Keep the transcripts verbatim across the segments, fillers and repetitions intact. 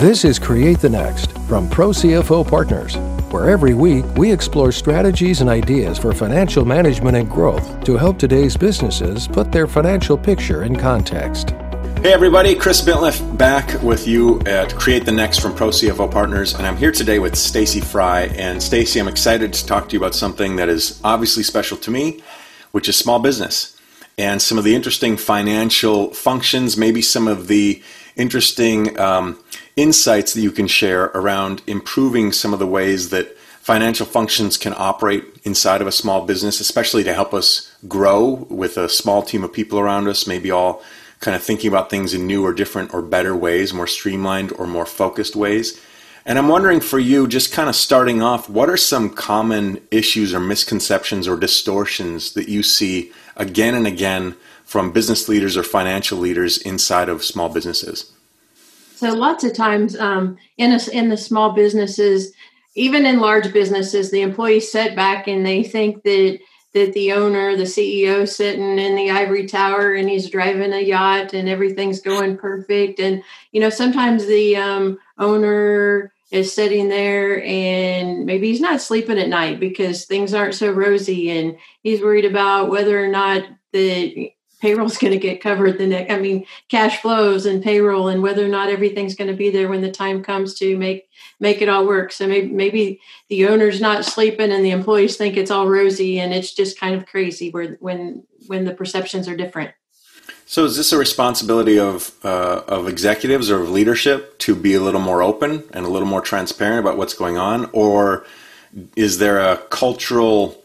This is Create the Next from Pro C F O Partners, where every week we explore strategies and ideas for financial management and growth to help today's businesses put their financial picture in context. Hey everybody, Chris Bintliff back with you at Create the Next from Pro C F O Partners, and I'm here today with Stacey Fry. And Stacey, I'm excited to talk to you about something that is obviously special to me, which is small business and some of the interesting financial functions, maybe some of the interesting um, insights that you can share around improving some of the ways that financial functions can operate inside of a small business, especially to help us grow with a small team of people around us, maybe all kind of thinking about things in new or different or better ways, more streamlined or more focused ways. And I'm wondering for you, just kind of starting off, what are some common issues or misconceptions or distortions that you see again and again from business leaders or financial leaders inside of small businesses? So lots of times um, in, a, in the small businesses, even in large businesses, the employees sit back and they think that that the owner, the C E O, sitting in the ivory tower and he's driving a yacht and everything's going perfect. And, you know, sometimes the um, owner is sitting there and maybe he's not sleeping at night because things aren't so rosy, and he's worried about whether or not the payroll's going to get covered the next, I mean, cash flows and payroll, and whether or not everything's going to be there when the time comes to make, make it all work. So maybe, maybe the owner's not sleeping and the employees think it's all rosy, and it's just kind of crazy where, when, when the perceptions are different. So is this a responsibility of, uh, of executives or of leadership to be a little more open and a little more transparent about what's going on? Or is there a cultural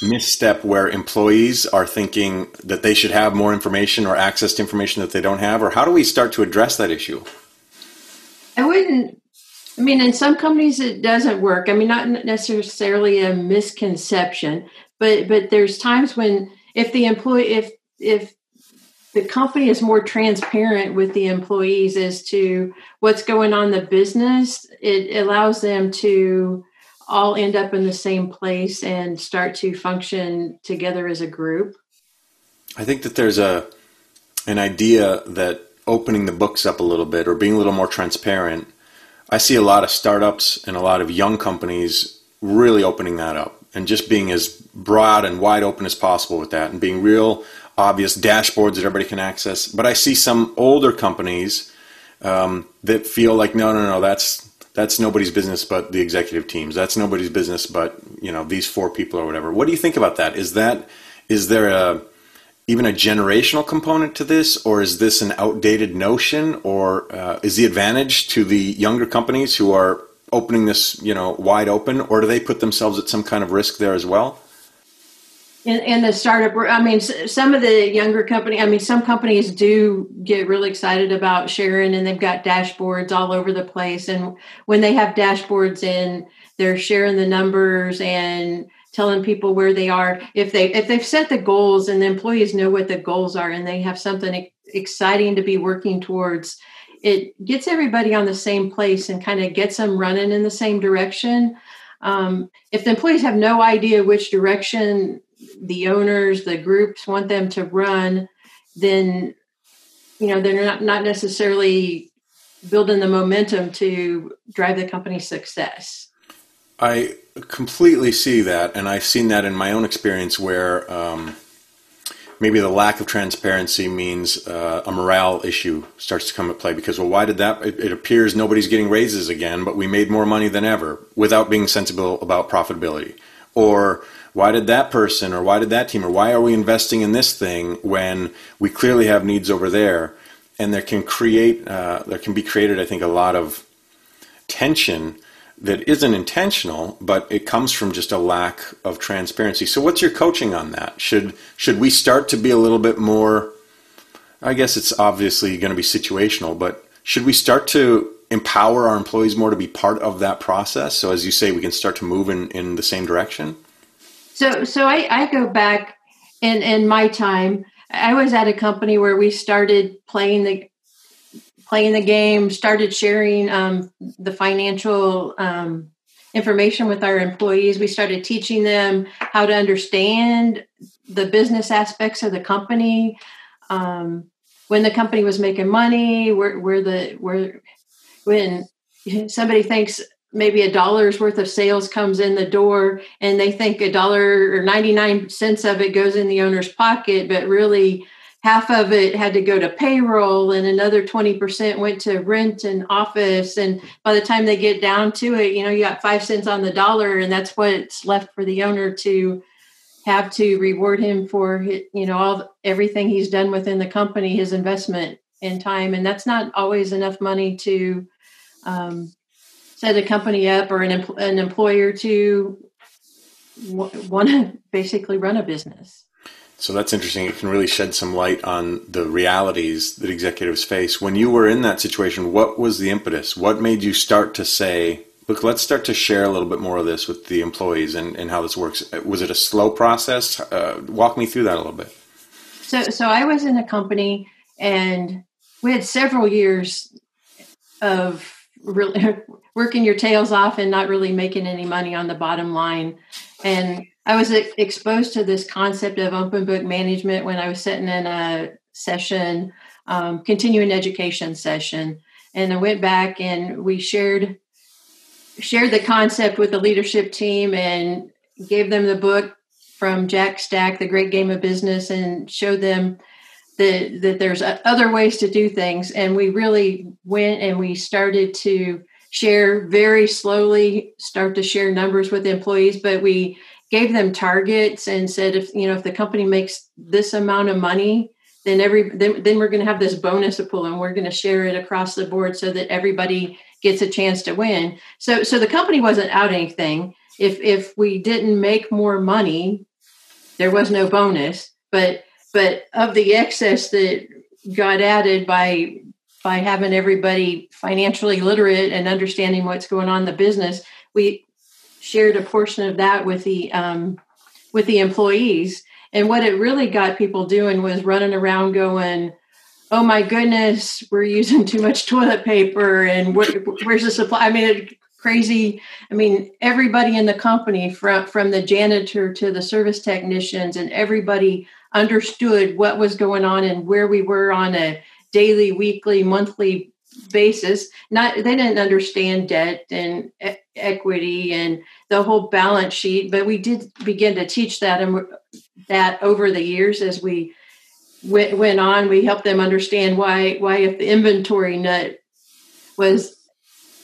misstep where employees are thinking that they should have more information or access to information that they don't have? Or how do we start to address that issue? I wouldn't, I mean, in some companies it doesn't work. I mean, not necessarily a misconception, but, but there's times when if the employee, if, if the company is more transparent with the employees as to what's going on in the business, it allows them to all end up in the same place and start to function together as a group. I think that there's a an idea that opening the books up a little bit or being a little more transparent, I see a lot of startups and a lot of young companies really opening that up and just being as broad and wide open as possible with that and being real obvious dashboards that everybody can access. But I see some older companies um, that feel like, no, no, no, that's That's nobody's business but the executive teams. That's nobody's business but, you know, these four people or whatever. What do you think about that? Is that, is there a, even a generational component to this, or is this an outdated notion, or uh, is the advantage to the younger companies who are opening this, you know, wide open, or do they put themselves at some kind of risk there as well? In, in the startup, I mean, some of the younger company, I mean, some companies do get really excited about sharing, and they've got dashboards all over the place. And when they have dashboards and they're sharing the numbers and telling people where they are, if they, if they've set the goals and the employees know what the goals are and they have something exciting to be working towards, it gets everybody on the same place and kind of gets them running in the same direction. Um, if the employees have no idea which direction the owners, the groups want them to run, then, you know, they're not, not necessarily building the momentum to drive the company's success. I completely see that. And I've seen that in my own experience where um, maybe the lack of transparency means uh, a morale issue starts to come at play because, well, why did that? It, it appears nobody's getting raises again, but we made more money than ever without being sensible about profitability. Or why did that person, or why did that team, or why are we investing in this thing when we clearly have needs over there? And there can create, uh, there can be created, I think, a lot of tension that isn't intentional, but it comes from just a lack of transparency. So what's your coaching on that? Should, should we start to be a little bit more, I guess it's obviously going to be situational, but should we start to empower our employees more to be part of that process? So as you say, we can start to move in, in the same direction. So so I, I go back in, in my time. I was at a company where we started playing the playing the game, started sharing um, the financial um, information with our employees. We started teaching them how to understand the business aspects of the company, um, when the company was making money, where where the where when somebody thinks maybe a dollar's worth of sales comes in the door and they think a dollar or ninety-nine cents of it goes in the owner's pocket, but really half of it had to go to payroll and another twenty percent went to rent and office. And by the time they get down to it, you know, you got five cents on the dollar and that's what's left for the owner to have to reward him for, you know, all everything he's done within the company, his investment in time. And that's not always enough money to um, set a company up or an, an employer to w- want to basically run a business. So that's interesting. It can really shed some light on the realities that executives face. When you were in that situation, what was the impetus? What made you start to say, look, let's start to share a little bit more of this with the employees and, and how this works? Was it a slow process? Uh, walk me through that a little bit. So, so I was in a company and we had several years of really working your tails off and not really making any money on the bottom line. And I was exposed to this concept of open book management when I was sitting in a session, um, continuing education session. And I went back and we shared, shared the concept with the leadership team and gave them the book from Jack Stack, The Great Game of Business, and showed them that, that there's other ways to do things. And we really went and we started to share very slowly, start to share numbers with employees, but we gave them targets and said, if, you know, if the company makes this amount of money, then every, then, then we're going to have this bonus pool and we're going to share it across the board so that everybody gets a chance to win. So, so the company wasn't out anything. If, if we didn't make more money, there was no bonus, but, but of the excess that got added by, by having everybody financially literate and understanding what's going on in the business, we shared a portion of that with the um, with the employees. And what it really got people doing was running around going, oh my goodness, we're using too much toilet paper and wh- where's the supply? I mean, it, crazy. I mean, everybody in the company from, from the janitor to the service technicians and everybody understood what was going on and where we were on a daily, weekly, monthly basis. Not, they didn't understand debt and e- equity and the whole balance sheet, but we did begin to teach that and that over the years as we went, went on. We helped them understand why, why if the inventory nut was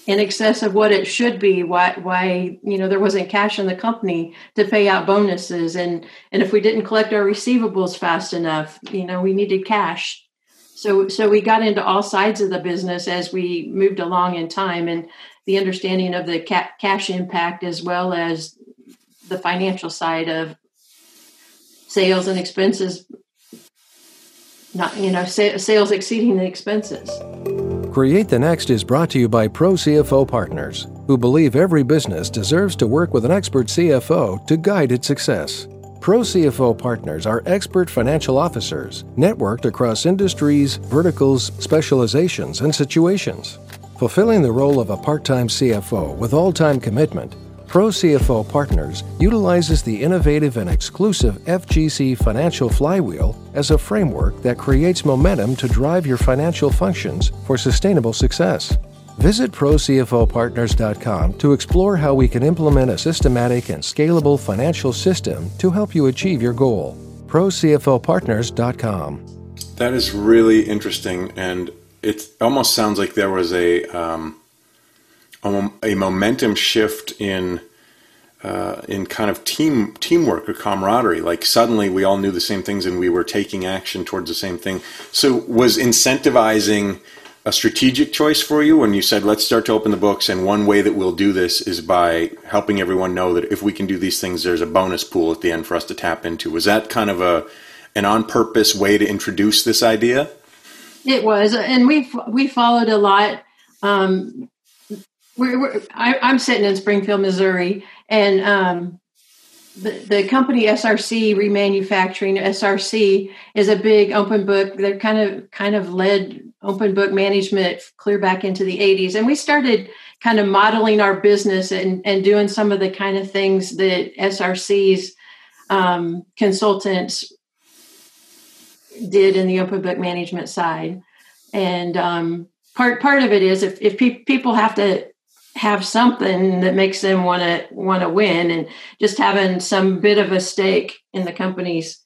in excess of what it should be, why, why, you know, there wasn't cash in the company to pay out bonuses. And, and if we didn't collect our receivables fast enough, you know, we needed cash. So so we got into all sides of the business as we moved along in time and the understanding of the ca- cash impact as well as the financial side of sales and expenses, not, you know, sa- sales exceeding the expenses. Create the Next is brought to you by Pro C F O Partners, who believe every business deserves to work with an expert C F O to guide its success. Pro C F O Partners are expert financial officers networked across industries, verticals, specializations, and situations. Fulfilling the role of a part-time C F O with all-time commitment, Pro C F O Partners utilizes the innovative and exclusive F G C Financial Flywheel as a framework that creates momentum to drive your financial functions for sustainable success. Visit Pro C F O Partners dot com to explore how we can implement a systematic and scalable financial system to help you achieve your goal. Pro C F O Partners dot com. That is really interesting, and it almost sounds like there was a um, a, a momentum shift in uh, in kind of team teamwork or camaraderie. Like suddenly we all knew the same things, and we were taking action towards the same thing. So was incentivizing a strategic choice for you when you said, let's start to open the books, and one way that we'll do this is by helping everyone know that if we can do these things, there's a bonus pool at the end for us to tap into? Was that kind of a an on-purpose way to introduce this idea? It was, and we we followed a lot. Um, we're, we're, I, I'm sitting in Springfield, Missouri, and um, the, the company S R C Remanufacturing, S R C, is a big open book. They're kind of kind of led open book management clear back into the eighties. And we started kind of modeling our business and, and doing some of the kind of things that S R C's um, consultants did in the open book management side. And um, part part of it is if if pe- people have to have something that makes them want to want to win, and just having some bit of a stake in the company's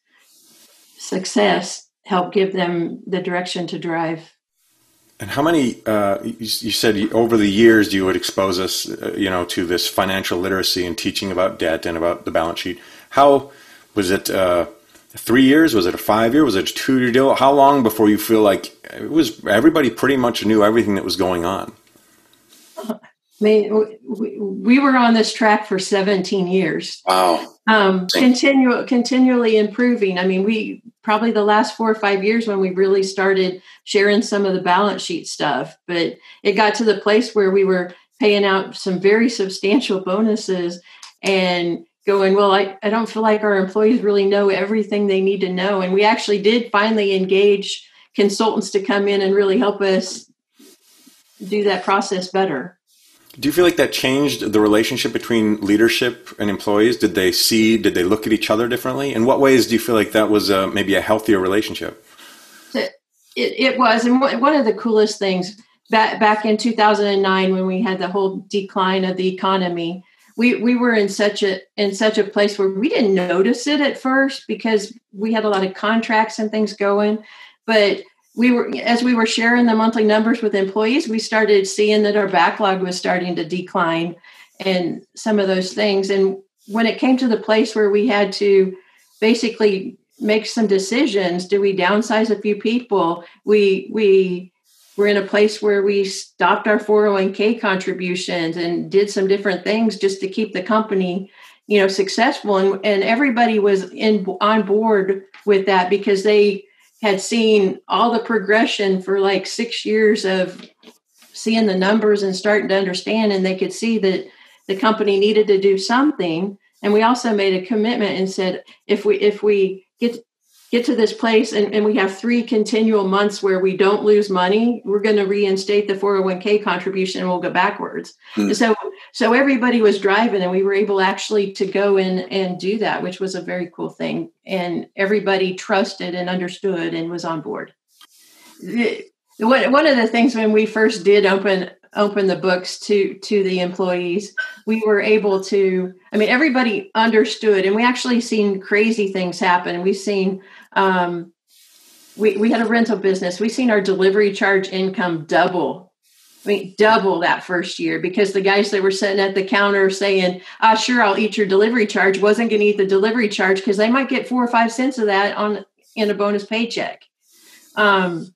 success help give them the direction to drive. And how many, uh, you, you said over the years you would expose us, uh, you know, to this financial literacy and teaching about debt and about the balance sheet. How was it, uh, three years? Was it a five year? Was it a two year deal? How long before you feel like it was, everybody pretty much knew everything that was going on? I mean, we, we were on this track for seventeen years. Wow. Um, continue, continually improving. I mean, we, probably the last four or five years when we really started sharing some of the balance sheet stuff. But it got to the place where we were paying out some very substantial bonuses and going, well, I, I don't feel like our employees really know everything they need to know. And we actually did finally engage consultants to come in and really help us do that process better. Do you feel like that changed the relationship between leadership and employees? Did they see, did they look at each other differently? In what ways do you feel like that was uh, maybe a healthier relationship? It, it was. And one of the coolest things back, back in two thousand nine, when we had the whole decline of the economy, we, we were in such a, in such a place where we didn't notice it at first because we had a lot of contracts and things going, but we were, as we were sharing the monthly numbers with employees, we started seeing that our backlog was starting to decline and some of those things. And when it came to the place where we had to basically make some decisions, do we downsize a few people? We, we were in a place where we stopped our four oh one k contributions and did some different things just to keep the company, you know, successful. And, and everybody was in on board with that because they had seen all the progression for like six years of seeing the numbers and starting to understand, and they could see that the company needed to do something. And we also made a commitment and said, if we if we get get to this place and, and we have three continual months where we don't lose money, we're going to reinstate the four oh one k contribution and we'll go backwards. Mm-hmm. So so everybody was driving, and we were able actually to go in and do that, which was a very cool thing. And everybody trusted and understood and was on board. The, one of the things when we first did open open the books to to the employees, we were able to, I mean, everybody understood, and we actually seen crazy things happen. We've seen, um, we, we had a rental business. We've seen our delivery charge income double. I mean, double that first year because the guys that were sitting at the counter saying, ah, sure, I'll eat your delivery charge, wasn't going to eat the delivery charge because they might get four or five cents of that on in a bonus paycheck. Um,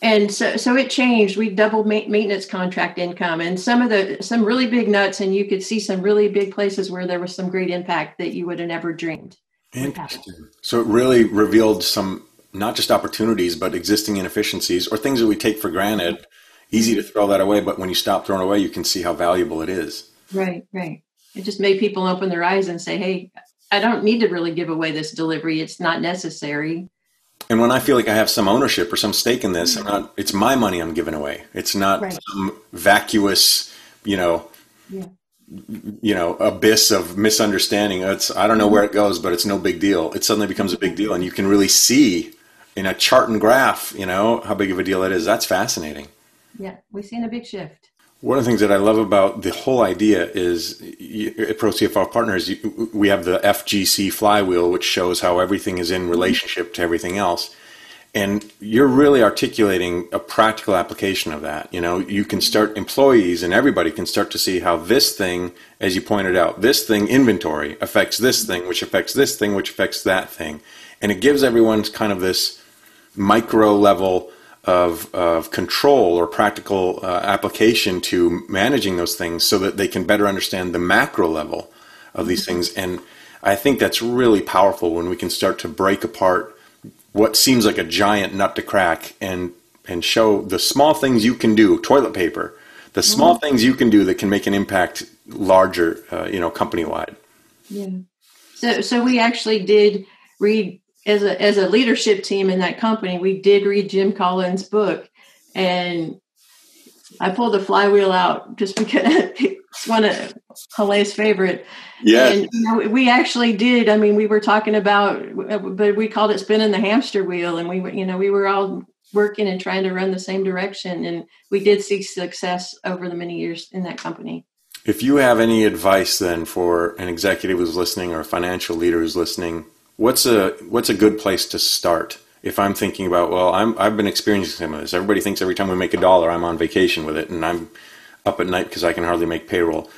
And so, so it changed. We doubled ma- maintenance contract income, and some of the some really big nuts, and you could see some really big places where there was some great impact that you would have never dreamed. Interesting. So it really revealed some not just opportunities, but existing inefficiencies or things that we take for granted. Easy to throw that away, but when you stop throwing away, you can see how valuable it is. Right, right. It just made people open their eyes and say, "Hey, I don't need to really give away this delivery. It's not necessary." And when I feel like I have some ownership or some stake in this, I'm not, it's my money I'm giving away. It's not right. Some vacuous, you know, yeah. you know, abyss of misunderstanding. It's, I don't know where it goes, but it's no big deal. It suddenly becomes a big deal. And you can really see in a chart and graph, you know, how big of a deal it is. That's fascinating. Yeah. We've seen a big shift. One of the things that I love about the whole idea is at Pro C F O Partners, we have the F G C flywheel, which shows how everything is in relationship to everything else. And you're really articulating a practical application of that. You know, you can start employees and everybody can start to see how this thing, as you pointed out, this thing inventory affects this thing, which affects this thing, which affects that thing. And it gives everyone kind of this micro level of of control or practical uh, application to managing those things so that they can better understand the macro level of these things. And I think that's really powerful when we can start to break apart what seems like a giant nut to crack and and show the small things you can do, toilet paper, the small mm-hmm. things you can do that can make an impact larger, uh, you know, company-wide. Yeah. So, so we actually did read As a as a leadership team in that company, we did read Jim Collins' book, and I pulled the flywheel out just because it's one of Hale's favorite. Yeah, and you know, we actually did. I mean, we were talking about, but we called it spinning the hamster wheel, and we were, you know, we were all working and trying to run the same direction. And we did see success over the many years in that company. If you have any advice then for an executive who's listening or a financial leader who's listening, what's a what's a good place to start? If I'm thinking about, well, I'm, I've been experiencing some of this. Everybody thinks every time we make a dollar, I'm on vacation with it and I'm up at night because I can hardly make payroll.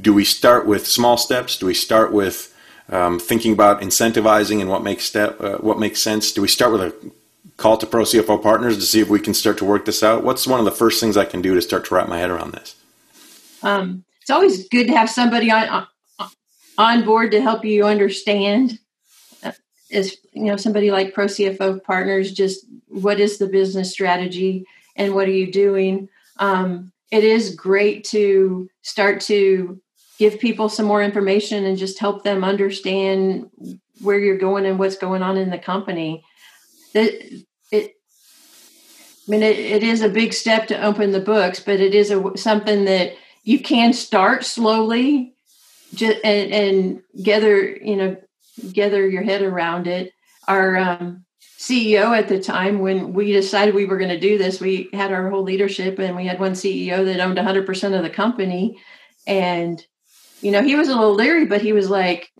Do we start with small steps? Do we start with um, thinking about incentivizing and what makes step, uh, what makes sense? Do we start with a call to Pro C F O Partners to see if we can start to work this out? What's one of the first things I can do to start to wrap my head around this? Um, it's always good to have somebody on, on board to help you understand. Is, you know, somebody like Pro C F O Partners, just what is the business strategy and what are you doing? Um, it is great to start to give people some more information and just help them understand where you're going and what's going on in the company. It, it, I mean, it, it is a big step to open the books, but it is a, something that you can start slowly just, and, and gather, you know, gather your head around it. Our um, C E O at the time, when we decided we were going to do this, we had our whole leadership and we had one C E O that owned one hundred percent of the company. And, you know, he was a little leery, but he was like,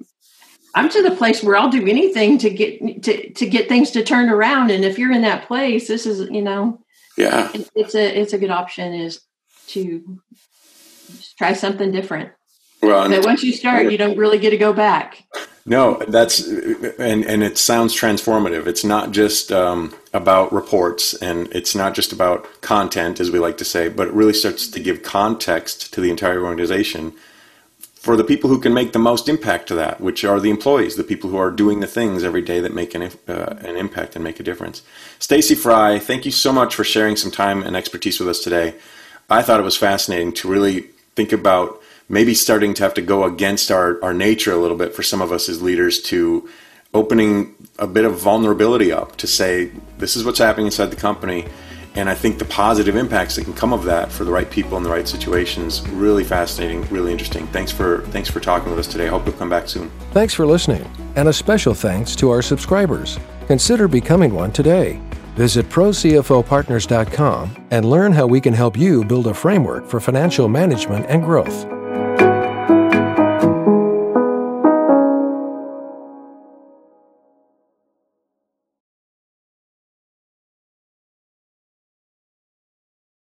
I'm to the place where I'll do anything to get, to, to get things to turn around. And if you're in that place, this is, you know, yeah, it, it's a, it's a good option is to try something different. Well, but once you start, you don't really get to go back. No, that's, and, and it sounds transformative. It's not just um, about reports and it's not just about content, as we like to say, but it really starts to give context to the entire organization for the people who can make the most impact to that, which are the employees, the people who are doing the things every day that make an, uh, an impact and make a difference. Stacey Fry, thank you so much for sharing some time and expertise with us today. I thought it was fascinating to really think about maybe starting to have to go against our, our nature a little bit for some of us as leaders to opening a bit of vulnerability up to say, this is what's happening inside the company. And I think the positive impacts that can come of that for the right people in the right situations, really fascinating, really interesting. Thanks for thanks for talking with us today. I hope you'll come back soon. Thanks for listening. And a special thanks to our subscribers. Consider becoming one today. Visit pro c f o partners dot com and learn how we can help you build a framework for financial management and growth.